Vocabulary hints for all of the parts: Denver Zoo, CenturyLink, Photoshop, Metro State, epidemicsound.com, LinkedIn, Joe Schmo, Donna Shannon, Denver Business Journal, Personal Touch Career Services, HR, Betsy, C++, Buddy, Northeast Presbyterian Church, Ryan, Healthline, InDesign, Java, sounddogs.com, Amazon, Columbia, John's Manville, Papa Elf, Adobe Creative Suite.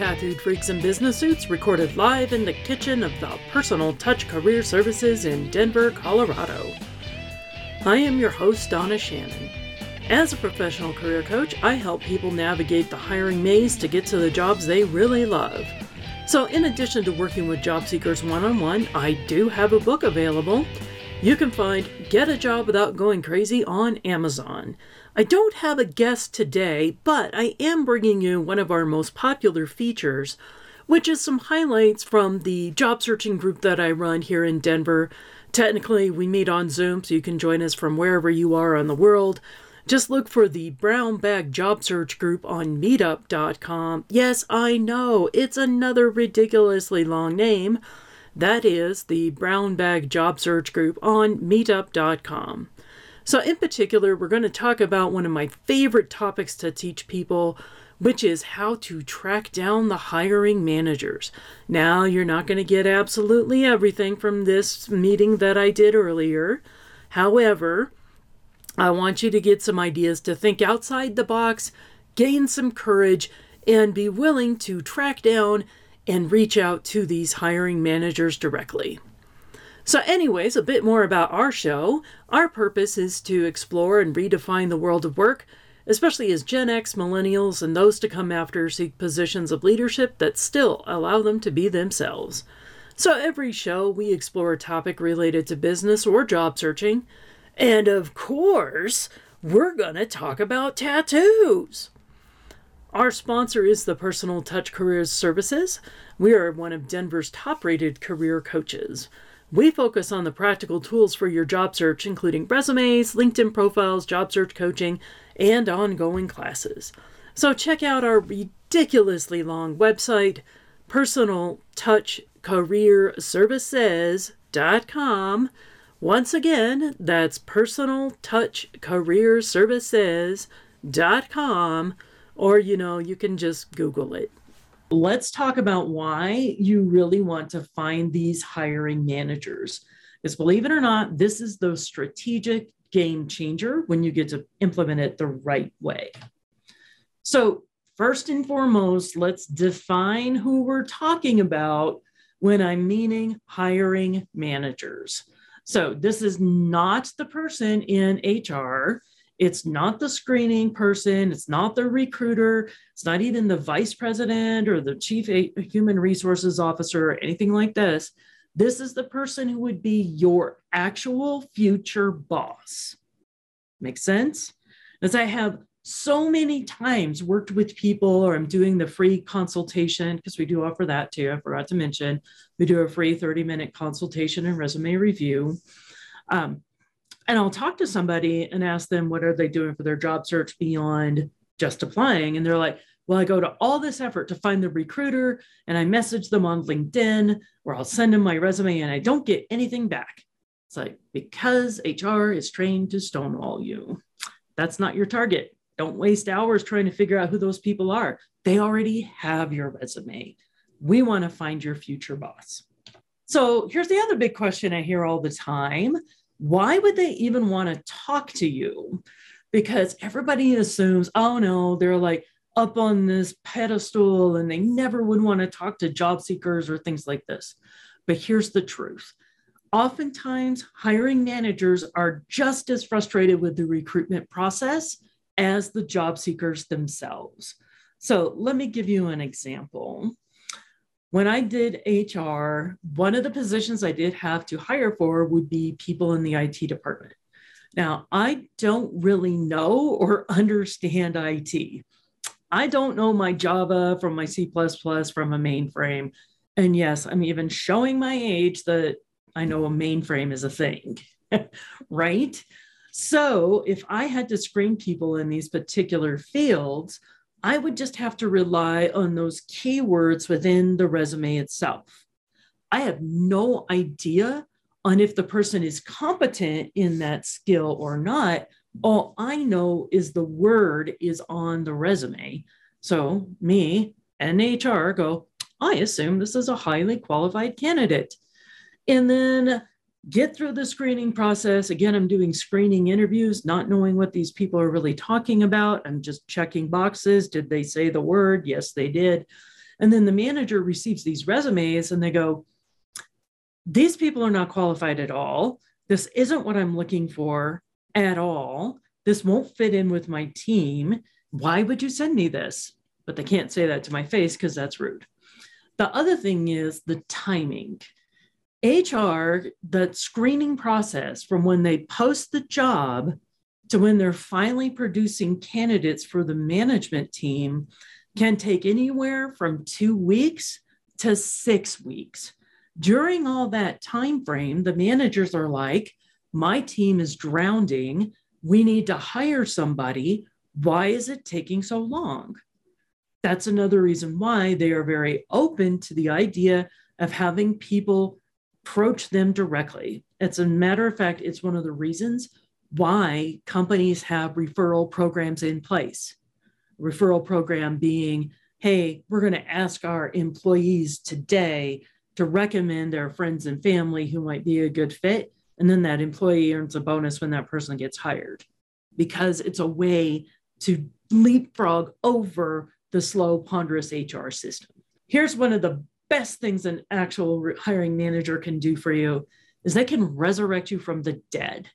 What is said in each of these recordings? tattooed freaks in business suits recorded live in the kitchen of the Personal Touch Career Services in Denver, Colorado. I am your host, Donna Shannon. As a professional career coach, I help people navigate the hiring maze to get to the jobs they really love. So in addition to working with job seekers one-on-one, I do have a book available. You can find Get a Job Without Going Crazy on Amazon. I don't have a guest today, but I am bringing you one of our most popular features, which is some highlights from the job searching group that I run here in Denver. Technically, we meet on Zoom, so you can join us from wherever you are in the world. Just look for the Brown Bag Job Search Group on meetup.com. Yes, I know, it's another ridiculously long name. That is the Brown Bag Job Search Group on meetup.com. So in particular, we're going to talk about one of my favorite topics to teach people, which is how to track down the hiring managers. Now, you're not going to get absolutely everything from this meeting that I did earlier. However, I want you to get some ideas to think outside the box, gain some courage, and be willing to track down and reach out to these hiring managers directly. So anyways, a bit more about our show. Our purpose is to explore and redefine the world of work, especially as Gen X, millennials, and those to come after seek positions of leadership that still allow them to be themselves. So every show, we explore a topic related to business or job searching. And of course, we're going to talk about tattoos. Our sponsor is the Personal Touch Career Services. We are one of Denver's top-rated career coaches. We focus on the practical tools for your job search, including resumes, LinkedIn profiles, job search coaching, and ongoing classes. So check out our ridiculously long website, personaltouchcareerservices.com. Once again, that's personaltouchcareerservices.com. Or, you know, you can just Google it. Let's talk about why you really want to find these hiring managers. Because believe it or not, this is the strategic game changer when you get to implement it the right way. So first and foremost, let's define who we're talking about when I'm meaning hiring managers. So this is not the person in HR. It's not the screening person. It's not the recruiter. It's not even the vice president or the chief human resources officer or anything like this. This is the person who would be your actual future boss. Make sense? As I have so many times worked with people, or I'm doing the free consultation, because we do offer that too. I forgot to mention, we do a free 30-minute consultation and resume review. And I'll talk to somebody and ask them, what are they doing for their job search beyond just applying? And they're like, well, I go to all this effort to find the recruiter and I message them on LinkedIn, or I'll send them my resume and I don't get anything back. It's like, because HR is trained to stonewall you. That's not your target. Don't waste hours trying to figure out who those people are. They already have your resume. We want to find your future boss. So here's the other big question I hear all the time. Why would they even want to talk to you? Because everybody assumes, oh no, they're like up on this pedestal and they never would want to talk to job seekers or things like this. But here's the truth. Oftentimes, hiring managers are just as frustrated with the recruitment process as the job seekers themselves. So let me give you an example. When I did HR, one of the positions I did have to hire for would be people in the IT department. Now, I don't really know or understand IT. I don't know my Java from my C++ from a mainframe. And yes, I'm even showing my age that I know a mainframe is a thing, right? So if I had to screen people in these particular fields, I would just have to rely on those keywords within the resume itself. I have no idea on if the person is competent in that skill or not. All I know is the word is on the resume. So me and HR go, I assume this is a highly qualified candidate. And then get through the screening process. Again, I'm doing screening interviews, not knowing what these people are really talking about. I'm just checking boxes. Did they say the word? Yes, they did. And then the manager receives these resumes and they go, these people are not qualified at all. This isn't what I'm looking for at all. This won't fit in with my team. Why would you send me this? But they can't say that to my face because that's rude. The other thing is the timing. HR, that screening process from when they post the job to when they're finally producing candidates for the management team can take anywhere from 2 weeks to 6 weeks. During all that time frame, the managers are like, my team is drowning. We need to hire somebody. Why is it taking so long? That's another reason why they are very open to the idea of having people approach them directly. As a matter of fact, it's one of the reasons why companies have referral programs in place. Referral program being, hey, we're going to ask our employees today to recommend their friends and family who might be a good fit. And then that employee earns a bonus when that person gets hired, because it's a way to leapfrog over the slow, ponderous HR system. Here's one of the best things an actual hiring manager can do for you is they can resurrect you from the dead.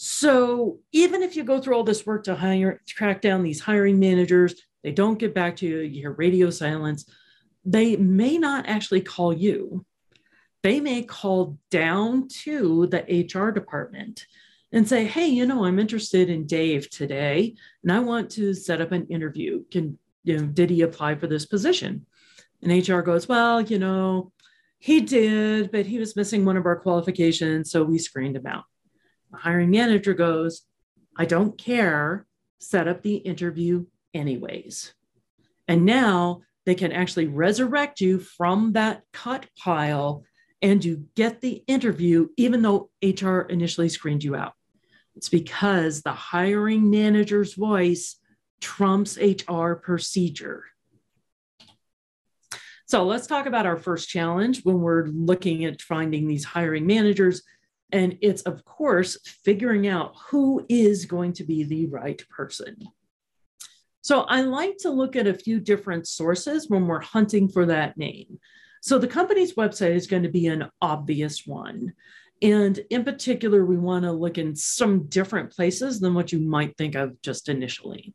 So even if you go through all this work to hire, to track down these hiring managers, they don't get back to you, you hear radio silence, they may not actually call you. They may call down to the HR department and say, hey, you know, I'm interested in Dave today, and I want to set up an interview. Did he apply for this position? And HR goes, well, you know, he did, but he was missing one of our qualifications, so we screened him out. The hiring manager goes, I don't care, set up the interview anyways. And now they can actually resurrect you from that cut pile and you get the interview, even though HR initially screened you out. It's because the hiring manager's voice trumps HR procedure. So let's talk about our first challenge when we're looking at finding these hiring managers. And it's, of course, figuring out who is going to be the right person. So I like to look at a few different sources when we're hunting for that name. So the company's website is going to be an obvious one. And in particular, we want to look in some different places than what you might think of just initially.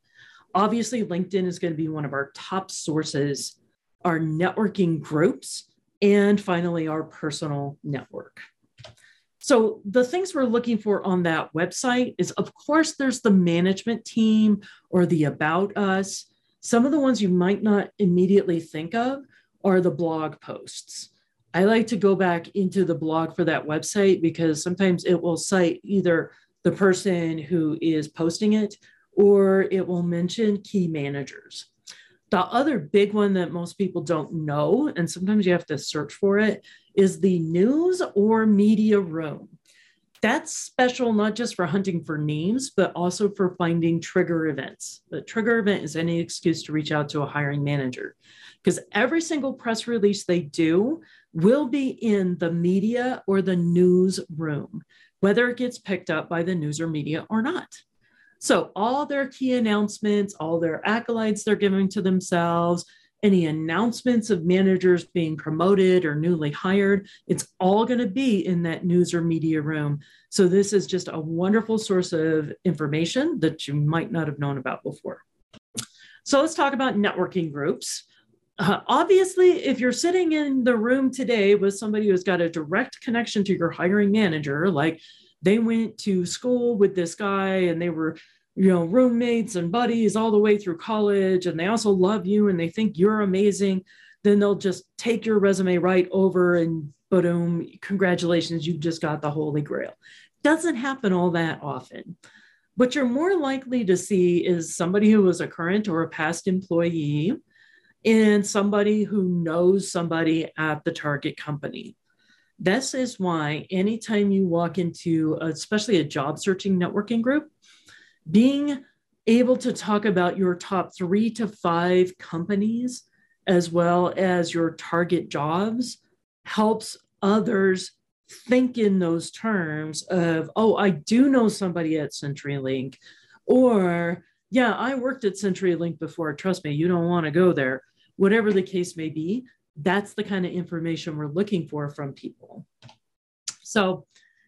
Obviously, LinkedIn is going to be one of our top sources, our networking groups, and finally, our personal network. So the things we're looking for on that website is, of course, there's the management team or the about us. Some of the ones you might not immediately think of are the blog posts. I like to go back into the blog for that website because sometimes it will cite either the person who is posting it or it will mention key managers. The other big one that most people don't know, and sometimes you have to search for it, is the news or media room. That's special not just for hunting for names, but also for finding trigger events. The trigger event is any excuse to reach out to a hiring manager, because every single press release they do will be in the media or the news room, whether it gets picked up by the news or media or not. So all their key announcements, all their accolades they're giving to themselves, any announcements of managers being promoted or newly hired, it's all going to be in that news or media room. So this is just a wonderful source of information that you might not have known about before. So let's talk about networking groups. Obviously, if you're sitting in the room today with somebody who's got a direct connection to your hiring manager, like they went to school with this guy and they were, you know, roommates and buddies all the way through college, and they also love you and they think you're amazing, then they'll just take your resume right over and ba-doom, congratulations, you just got the Holy Grail. Doesn't happen all that often. What you're more likely to see is somebody who was a current or a past employee and somebody who knows somebody at the target company. This is why anytime you walk into, especially a job searching networking group, being able to talk about your top 3 to 5 companies, as well as your target jobs, helps others think in those terms of, oh, I do know somebody at CenturyLink, or yeah, I worked at CenturyLink before. Trust me, you don't want to go there. whatever the case may be, that's the kind of information we're looking for from people. So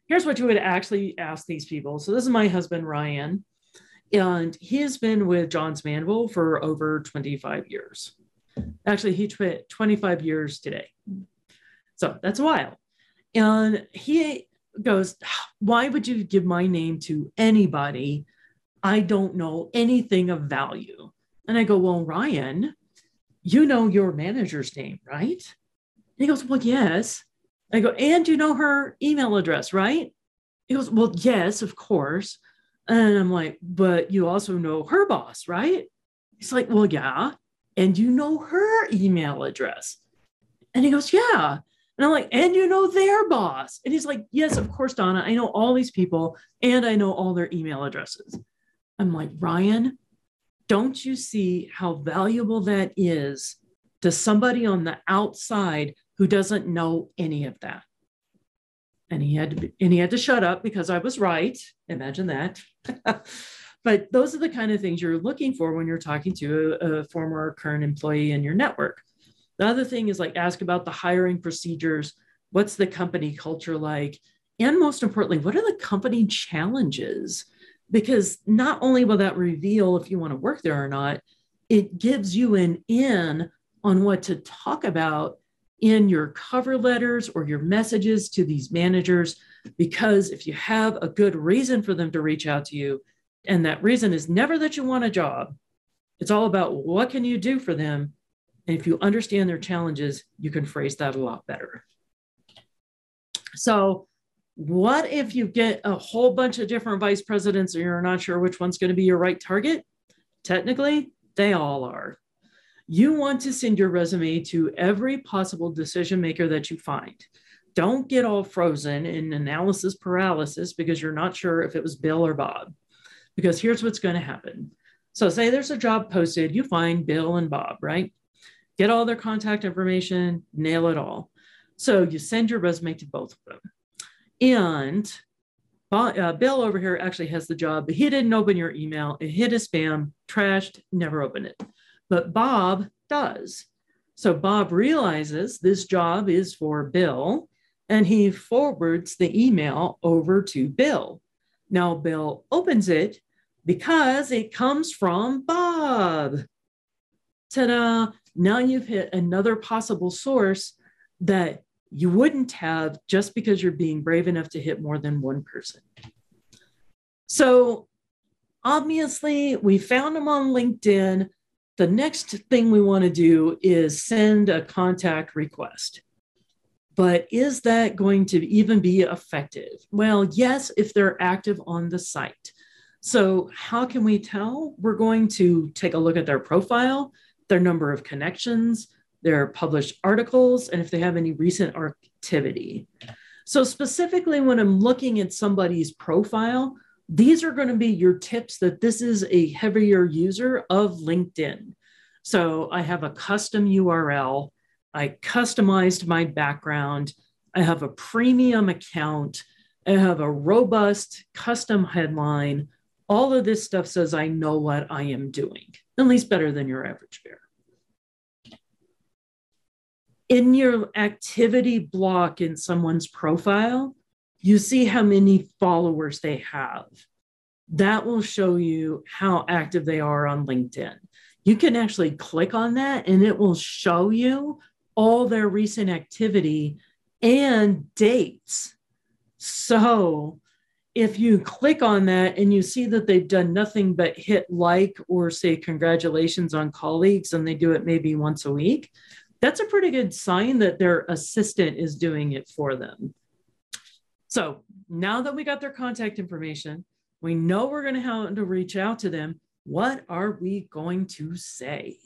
here's what you would actually ask these people. So this is my husband, Ryan, and he has been with John's Manville for over 25 years. Actually, he 25 years today. So that's a while. And he goes, why would you give my name to anybody? I don't know anything of value. And I go, well, Ryan, you know your manager's name, right? And he goes, well, yes. I go, and you know her email address, right? He goes, well, yes, of course. And I'm like, but you also know her boss, right? He's like, well, yeah. And you know her email address. And he goes, yeah. And I'm like, and you know their boss. And he's like, yes, of course, Donna. I know all these people and I know all their email addresses. I'm like, Ryan, don't you see how valuable that is to somebody on the outside who doesn't know any of that? And he had to shut up because I was right. Imagine that. But those are the kind of things you're looking for when you're talking to a former or current employee in your network. The other thing is like ask about the hiring procedures. What's the company culture like? And most importantly, what are the company challenges? Because not only will that reveal if you want to work there or not, it gives you an in on what to talk about in your cover letters or your messages to these managers, because if you have a good reason for them to reach out to you, and that reason is never that you want a job, it's all about what can you do for them. And if you understand their challenges, you can phrase that a lot better. So what if you get a whole bunch of different vice presidents and you're not sure which one's going to be your right target? Technically, they all are. You want to send your resume to every possible decision maker that you find. Don't get all frozen in analysis paralysis because you're not sure if it was Bill or Bob, because here's what's going to happen. So say there's a job posted, you find Bill and Bob, right? Get all their contact information, nail it all. So you send your resume to both of them. And Bill over here actually has the job, but he didn't open your email. It hit his spam, trashed, never opened it. But Bob does. So Bob realizes this job is for Bill, and he forwards the email over to Bill. Now Bill opens it because it comes from Bob. Ta-da! Now you've hit another possible source that you wouldn't have just because you're being brave enough to hit more than one person. So obviously we found them on LinkedIn. The next thing we want to do is send a contact request. But is that going to even be effective? Well, yes, if they're active on the site. So how can we tell? We're going to take a look at their profile, their number of connections, their published articles, and if they have any recent activity. So specifically when I'm looking at somebody's profile, these are going to be your tips that this is a heavier user of LinkedIn. So I have a custom URL. I customized my background. I have a premium account. I have a robust custom headline. All of this stuff says I know what I am doing, at least better than your average bear. In your activity block in someone's profile, you see how many followers they have. That will show you how active they are on LinkedIn. You can actually click on that and it will show you all their recent activity and dates. So if you click on that and you see that they've done nothing but hit like or say congratulations on colleagues, and they do it maybe once a week, that's a pretty good sign that their assistant is doing it for them. So now that we got their contact information, we know we're going to have to reach out to them. What are we going to say?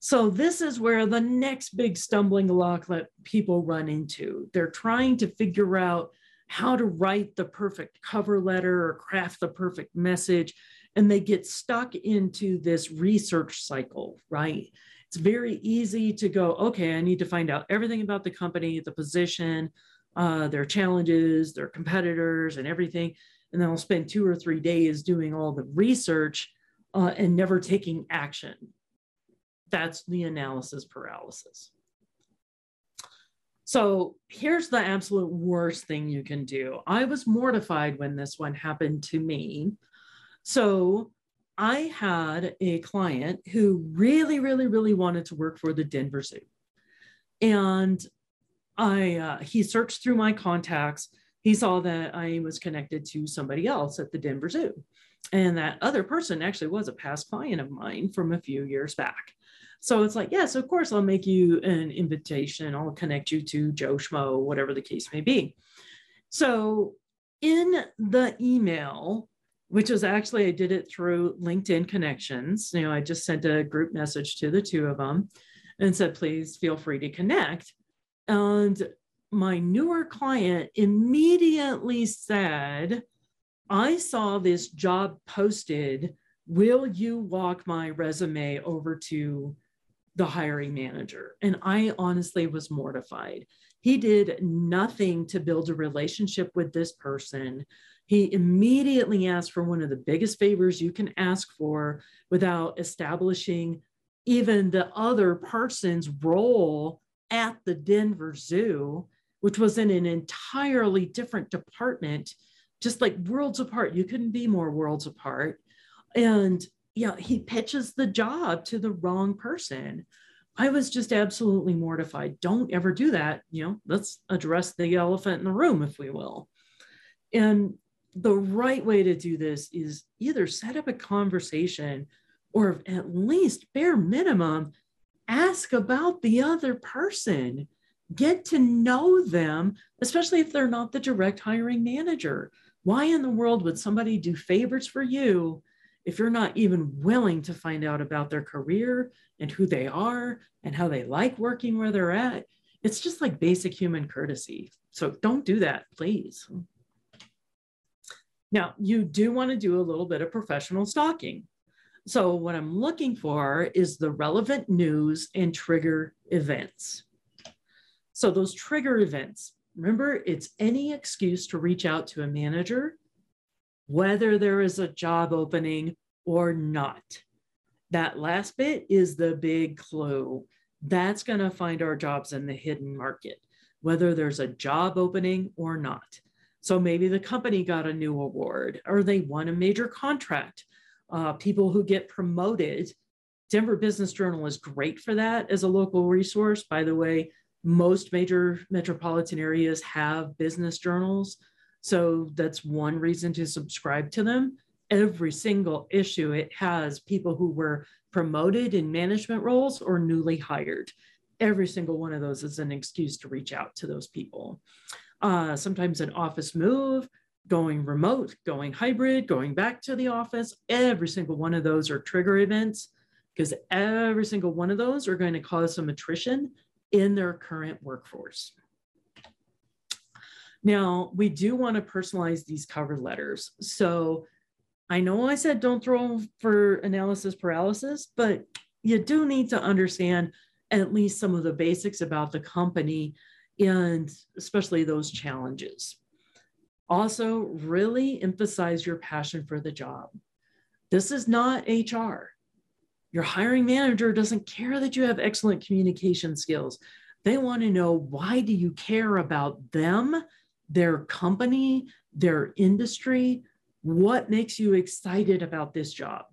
So this is where the next big stumbling block that people run into. They're trying to figure out how to write the perfect cover letter or craft the perfect message, and they get stuck into this research cycle, right? It's very easy to go, okay, I need to find out everything about the company, the position, their challenges, their competitors, and everything. And then I'll spend 2 or 3 days doing all the research and never taking action. That's the analysis paralysis. So here's the absolute worst thing you can do. I was mortified when this one happened to me. So I had a client who really wanted to work for the Denver Zoo. And he searched through my contacts. He saw that I was connected to somebody else at the Denver Zoo. And that other person actually was a past client of mine from a few years back. So it's like, yes, of course, I'll make you an invitation. I'll connect you to Joe Schmo, whatever the case may be. So in the email, which was actually, I did it through LinkedIn connections. You know, I just sent a group message to the two of them and said, please feel free to connect. And my newer client immediately said, I saw this job posted. Will you walk my resume over to the hiring manager? And I honestly was mortified. He did nothing to build a relationship with this person. He immediately asked for one of the biggest favors you can ask for without establishing even the other person's role at the Denver Zoo, which was in an entirely different department, just like worlds apart. You couldn't be more worlds apart. And yeah, he pitches the job to the wrong person. I was just absolutely mortified. Don't ever do that. You know, let's address the elephant in the room, if we will. And the right way to do this is either set up a conversation or at least bare minimum, ask about the other person, get to know them, especially if they're not the direct hiring manager. Why in the world would somebody do favors for you if you're not even willing to find out about their career and who they are and how they like working where they're at? It's just like basic human courtesy. So don't do that, please. Now, you do want to do a little bit of professional stalking. So what I'm looking for is the relevant news and trigger events. So those trigger events, remember, it's any excuse to reach out to a manager, whether there is a job opening or not. That last bit is the big clue. That's going to find our jobs in the hidden market, whether there's a job opening or not. So maybe the company got a new award or they won a major contract. People who get promoted. Denver Business Journal is great for that as a local resource. By the way, most major metropolitan areas have business journals. So that's one reason to subscribe to them. Every single issue, it has people who were promoted in management roles or newly hired. Every single one of those is an excuse to reach out to those people. Sometimes an office move, going remote, going hybrid, going back to the office. Every single one of those are trigger events because every single one of those are going to cause some attrition in their current workforce. Now, we do want to personalize these cover letters. So I know I said don't throw for analysis paralysis, but you do need to understand at least some of the basics about the company and especially those challenges. Also, really emphasize your passion for the job. This is not HR. Your hiring manager doesn't care that you have excellent communication skills. They want to know, why do you care about them, their company, their industry? What makes you excited about this job?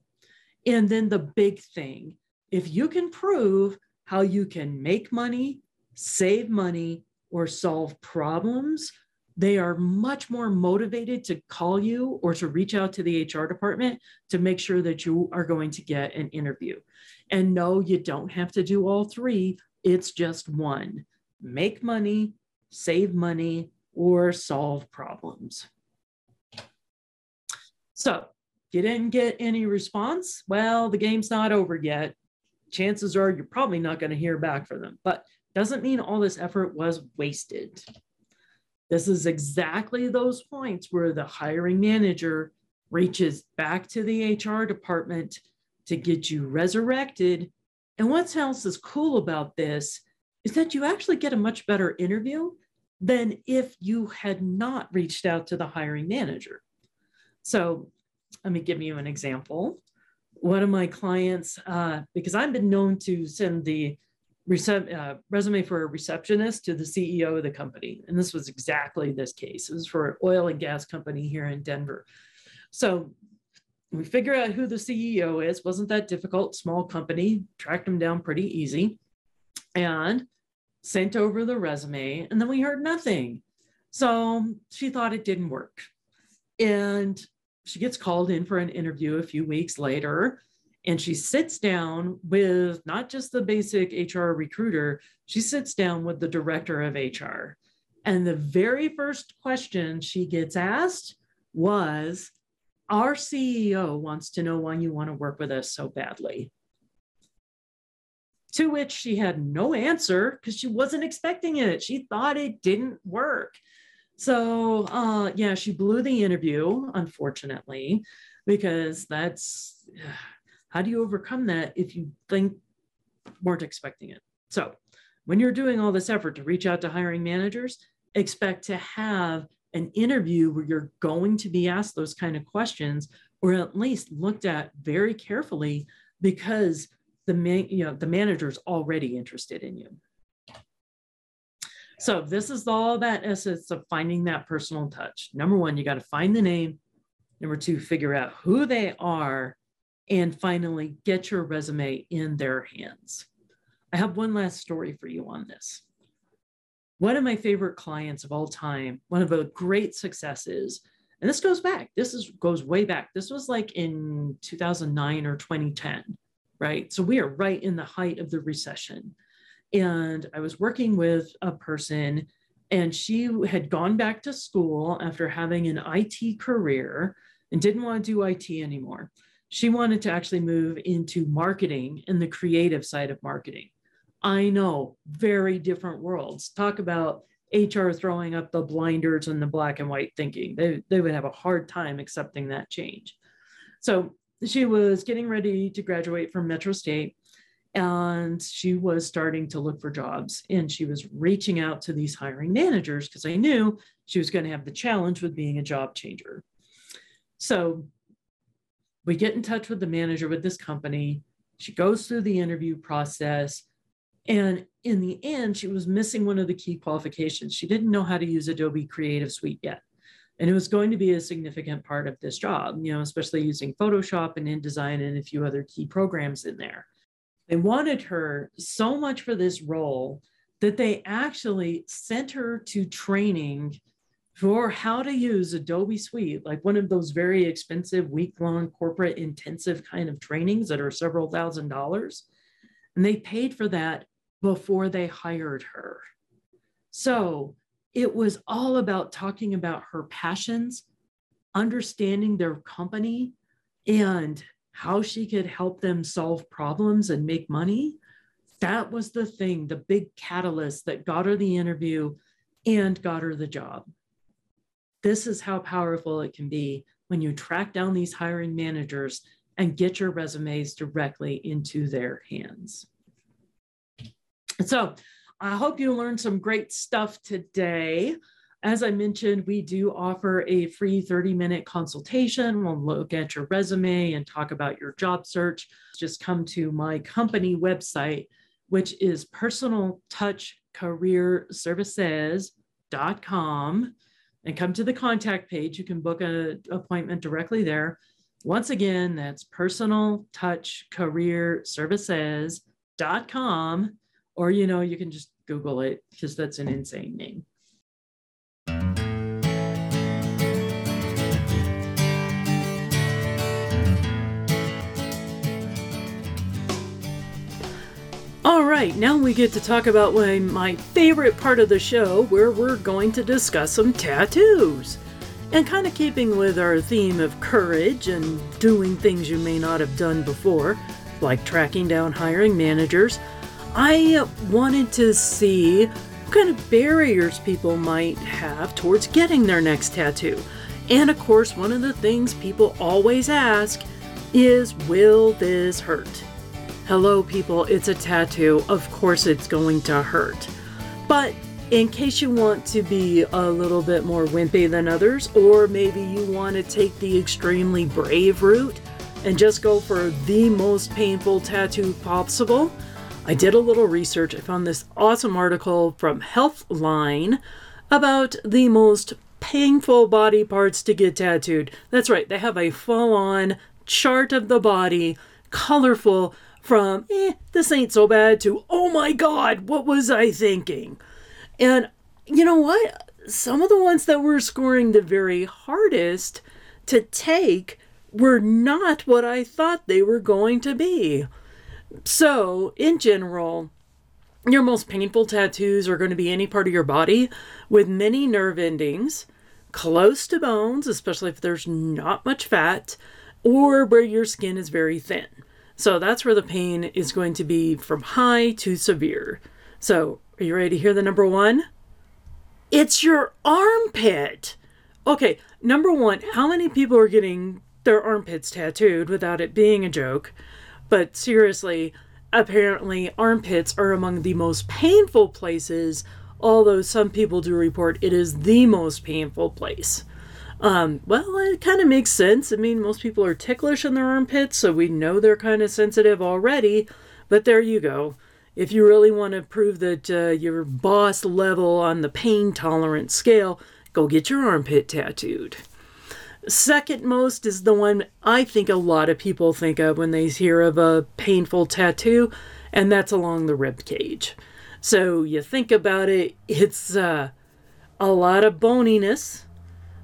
And then the big thing, if you can prove how you can make money, save money, or solve problems, they are much more motivated to call you or to reach out to the HR department to make sure that you are going to get an interview. And no, you don't have to do all three. It's just one. Make money, save money, or solve problems. So you didn't get any response. Well, the game's not over yet. Chances are you're probably not going to hear back from them, but doesn't mean all this effort was wasted. This is exactly those points where the hiring manager reaches back to the HR department to get you resurrected. And what else is cool about this is that you actually get a much better interview than if you had not reached out to the hiring manager. So let me give you an example. one of my clients, because I've been known to send the resume for a receptionist to the CEO of the company. And this was exactly this case. It was for an oil and gas company here in Denver. So we figure out who the CEO is. Wasn't that difficult, small company, tracked them down pretty easy and sent over the resume. And then we heard nothing. So she thought it didn't work. And she gets called in for an interview a few weeks later, and she sits down with not just the basic HR recruiter, she sits down with the director of HR. And the very first question she gets asked was, "Our CEO wants to know why you want to work with us so badly." To which she had no answer because she wasn't expecting it. She thought it didn't work. So, yeah, she blew the interview, unfortunately, because that's, how do you overcome that if you think weren't expecting it? So when you're doing all this effort to reach out to hiring managers, expect to have an interview where you're going to be asked those kind of questions, or at least looked at very carefully, because the manager's already interested in you. So this is all that essence of finding that personal touch. Number one, you got to find the name. Number two, figure out who they are. And finally, get your resume in their hands. I have one last story for you on this. One of my favorite clients of all time, one of the great successes, and this goes back, goes way back. This was like in 2009 or 2010. Right. So we are right in the height of the recession. And I was working with a person, and she had gone back to school after having an IT career and didn't want to do IT anymore. She wanted to actually move into marketing and the creative side of marketing. I know, very different worlds. Talk about HR throwing up the blinders and the black and white thinking. They would have a hard time accepting that change. So she was getting ready to graduate from Metro State, and she was starting to look for jobs, and she was reaching out to these hiring managers because I knew she was going to have the challenge with being a job changer. So we get in touch with the manager with this company. She goes through the interview process, and in the end, she was missing one of the key qualifications. She didn't know how to use Adobe Creative Suite yet. And it was going to be a significant part of this job, especially using Photoshop and InDesign and a few other key programs in there. They wanted her so much for this role that they actually sent her to training for how to use Adobe Suite, like one of those very expensive week-long corporate intensive kind of trainings that are several $1,000s. And they paid for that before they hired her. So it was all about talking about her passions, understanding their company, and how she could help them solve problems and make money. That was the thing, the big catalyst that got her the interview and got her the job. This is how powerful it can be when you track down these hiring managers and get your resumes directly into their hands. So I hope you learned some great stuff today. As I mentioned, we do offer a free 30-minute consultation. We'll look at your resume and talk about your job search. Just come to my company website, which is personaltouchcareerservices.com, and come to the contact page. You can book an appointment directly there. Once again, that's personaltouchcareerservices.com. Or, you can just Google it because that's an insane name. All right, now we get to talk about my favorite part of the show, where we're going to discuss some tattoos. And kind of keeping with our theme of courage and doing things you may not have done before, like tracking down hiring managers, I wanted to see what kind of barriers people might have towards getting their next tattoo. And of course, one of the things people always ask is, will this hurt? Hello people, it's a tattoo. Of course it's going to hurt. But in case you want to be a little bit more wimpy than others, or maybe you want to take the extremely brave route, and just go for the most painful tattoo possible, I did a little research. I found this awesome article from Healthline about the most painful body parts to get tattooed. That's right, they have a full-on chart of the body, colorful, from this ain't so bad to oh my god, what was I thinking? And you know what? Some of the ones that were scoring the very hardest to take were not what I thought they were going to be. So, in general, your most painful tattoos are going to be any part of your body with many nerve endings, close to bones, especially if there's not much fat, or where your skin is very thin. So that's where the pain is going to be from high to severe. So, are you ready to hear the number one? It's your armpit. Okay, number one, how many people are getting their armpits tattooed without it being a joke? But seriously, apparently armpits are among the most painful places, although some people do report it is the most painful place. Well, it kind of makes sense. I mean, most people are ticklish in their armpits, so we know they're kind of sensitive already, but there you go. If you really want to prove that you're boss level on the pain tolerance scale, go get your armpit tattooed. Second most is the one I think a lot of people think of when they hear of a painful tattoo, and that's along the rib cage. So you think about it, it's a lot of boniness,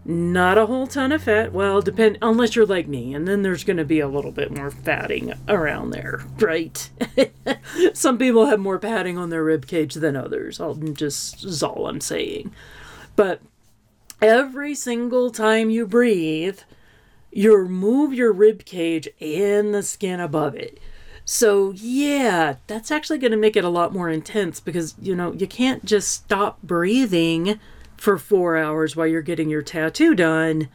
not a whole ton of fat. Well, unless you're like me, and then there's going to be a little bit more fatting around there, right? Some people have more padding on their rib cage than others. That's all I'm saying. But every single time you breathe, you move your rib cage and the skin above it. So yeah, that's actually going to make it a lot more intense because, you know, you can't just stop breathing for 4 hours while you're getting your tattoo done,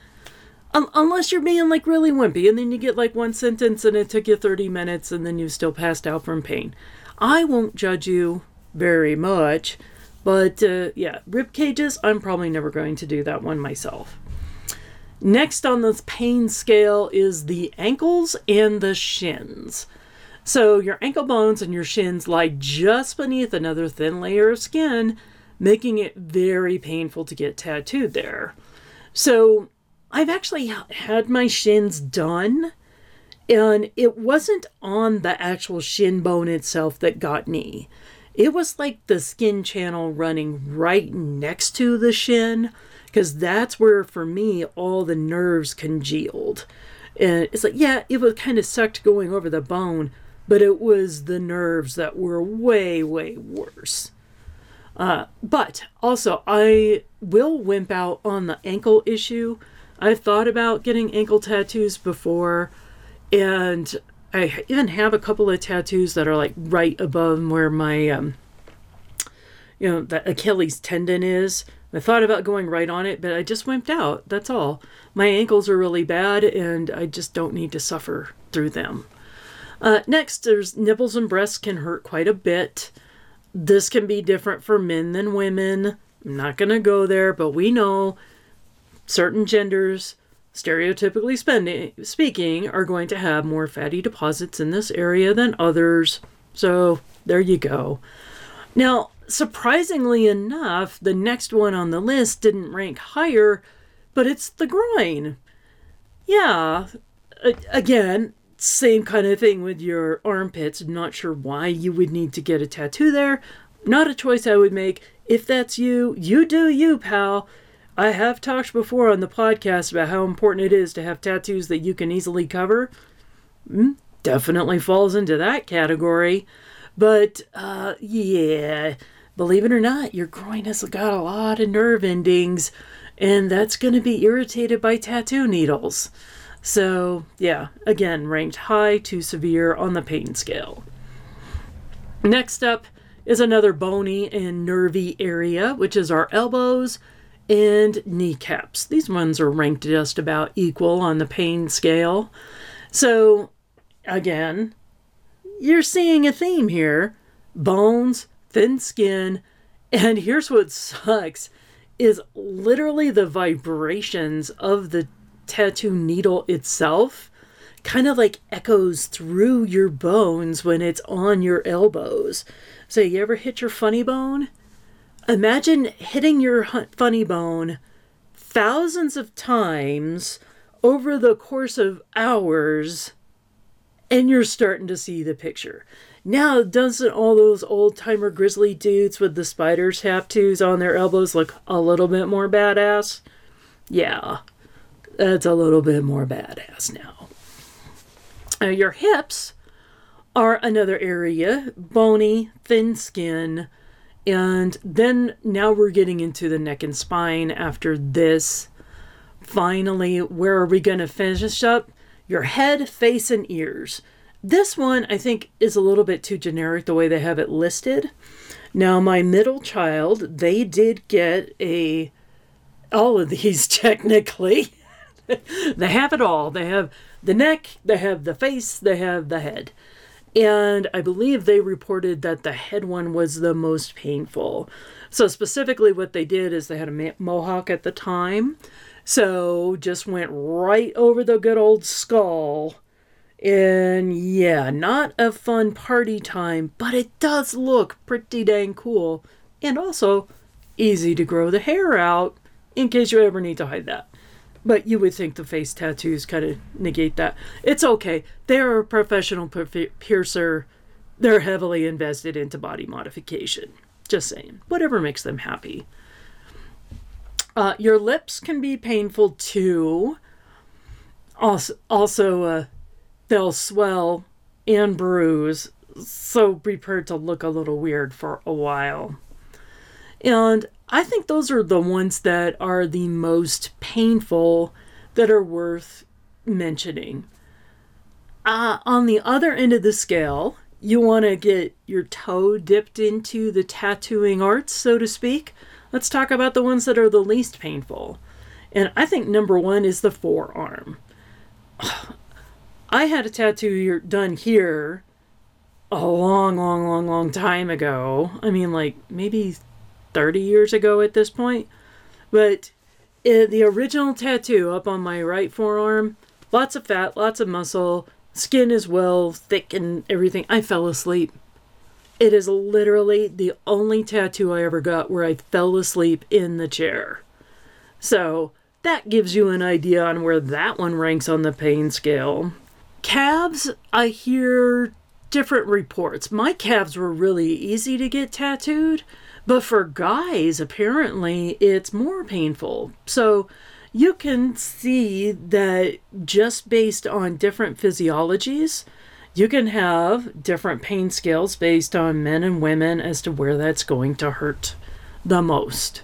unless you're being like really wimpy and then you get like one sentence and it took you 30 minutes and then you still passed out from pain. I won't judge you very much, but yeah, rib cages, I'm probably never going to do that one myself. Next on this pain scale is the ankles and the shins. So your ankle bones and your shins lie just beneath another thin layer of skin, making it very painful to get tattooed there. So I've actually had my shins done, and it wasn't on the actual shin bone itself that got me. It was like the skin channel running right next to the shin, because that's where, for me, all the nerves congealed. And it's like, yeah, it was kind of sucked going over the bone, but it was the nerves that were way, way worse. But also, I will wimp out on the ankle issue. I've thought about getting ankle tattoos before, and I even have a couple of tattoos that are like right above where my, the Achilles tendon is. I thought about going right on it, but I just wimped out. That's all. My ankles are really bad, and I just don't need to suffer through them. Next, there's nipples and breasts can hurt quite a bit. This can be different for men than women. I'm not going to go there, but we know certain genders, stereotypically speaking, are going to have more fatty deposits in this area than others. So there you go. Now, surprisingly enough, the next one on the list didn't rank higher, but it's the groin. Yeah, again, same kind of thing with your armpits. Not sure why you would need to get a tattoo there. Not a choice I would make. If that's you, you do you, pal. I have talked before on the podcast about how important it is to have tattoos that you can easily cover. Definitely falls into that category. But, yeah, believe it or not, your groin has got a lot of nerve endings, and that's going to be irritated by tattoo needles. So, yeah, again, ranked high to severe on the pain scale. Next up is another bony and nervy area, which is our elbows and kneecaps. These ones are ranked just about equal on the pain scale. So, again, you're seeing a theme here. Bones, thin skin, and here's what sucks is literally the vibrations of the tattoo needle itself kind of like echoes through your bones when it's on your elbows. So you ever hit your funny bone? Imagine hitting your funny bone thousands of times over the course of hours, and you're starting to see the picture. Now, doesn't all those old-timer grizzly dudes with the spider tattoos on their elbows look a little bit more badass? Yeah, that's a little bit more badass now. Your hips are another area, bony, thin skin, and then now we're getting into the neck and spine after this. Finally, where are we going to finish up? Your head, face, and ears. This one, I think, is a little bit too generic the way they have it listed. Now, my middle child, they did get all of these technically. They have it all. They have the neck, they have the face, they have the head. And I believe they reported that the head one was the most painful. So specifically what they did is they had a mohawk at the time. So just went right over the good old skull. And yeah, not a fun party time, but it does look pretty dang cool. And also easy to grow the hair out in case you ever need to hide that. But you would think the face tattoos kind of negate that. It's okay. They're a professional piercer. They're heavily invested into body modification. Just saying. Whatever makes them happy. Your lips can be painful too. Also, they'll swell and bruise, so be prepared to look a little weird for a while. And I think those are the ones that are the most painful that are worth mentioning. On the other end of the scale, you want to get your toe dipped into the tattooing arts, so to speak. Let's talk about the ones that are the least painful. And I think number one is the forearm. I had a tattoo done here a long time ago. I mean, like maybe 30 years ago at this point. But the original tattoo up on my right forearm, lots of fat, lots of muscle, skin is well, thick and everything. I fell asleep. It is literally the only tattoo I ever got where I fell asleep in the chair. So that gives you an idea on where that one ranks on the pain scale. Calves, I hear different reports. My calves were really easy to get tattooed, but for guys, apparently, it's more painful. So you can see that just based on different physiologies, you can have different pain scales based on men and women as to where that's going to hurt the most.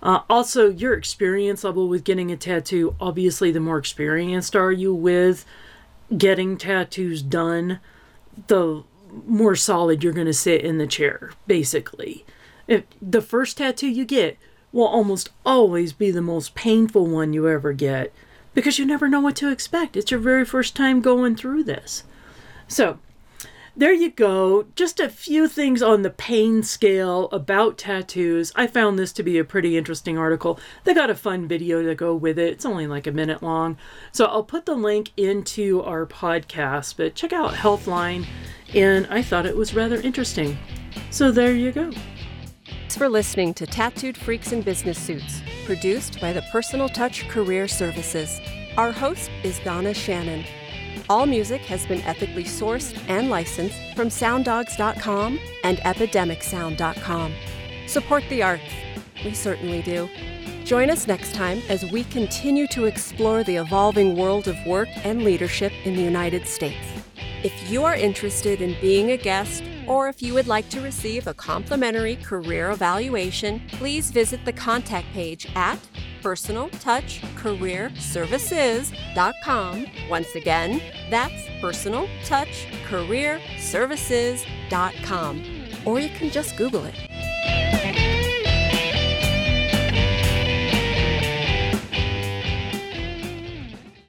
Also, your experience level with getting a tattoo, obviously, the more experienced are you with getting tattoos done, the more solid you're going to sit in the chair, basically. If the first tattoo you get will almost always be the most painful one you ever get because you never know what to expect. It's your very first time going through this. So there you go. Just a few things on the pain scale about tattoos. I found this to be a pretty interesting article. They got a fun video to go with it. It's only like a minute long. So I'll put the link into our podcast, but check out Healthline. And I thought it was rather interesting. So there you go. Thanks for listening to Tattooed Freaks in Business Suits, produced by the Personal Touch Career Services. Our host is Donna Shannon. All music has been ethically sourced and licensed from sounddogs.com and epidemicsound.com. Support the arts. We certainly do. Join us next time as we continue to explore the evolving world of work and leadership in the United States. If you are interested in being a guest, or if you would like to receive a complimentary career evaluation, please visit the contact page at personaltouchcareerservices.com. Once again, that's personaltouchcareerservices.com. Or you can just Google it.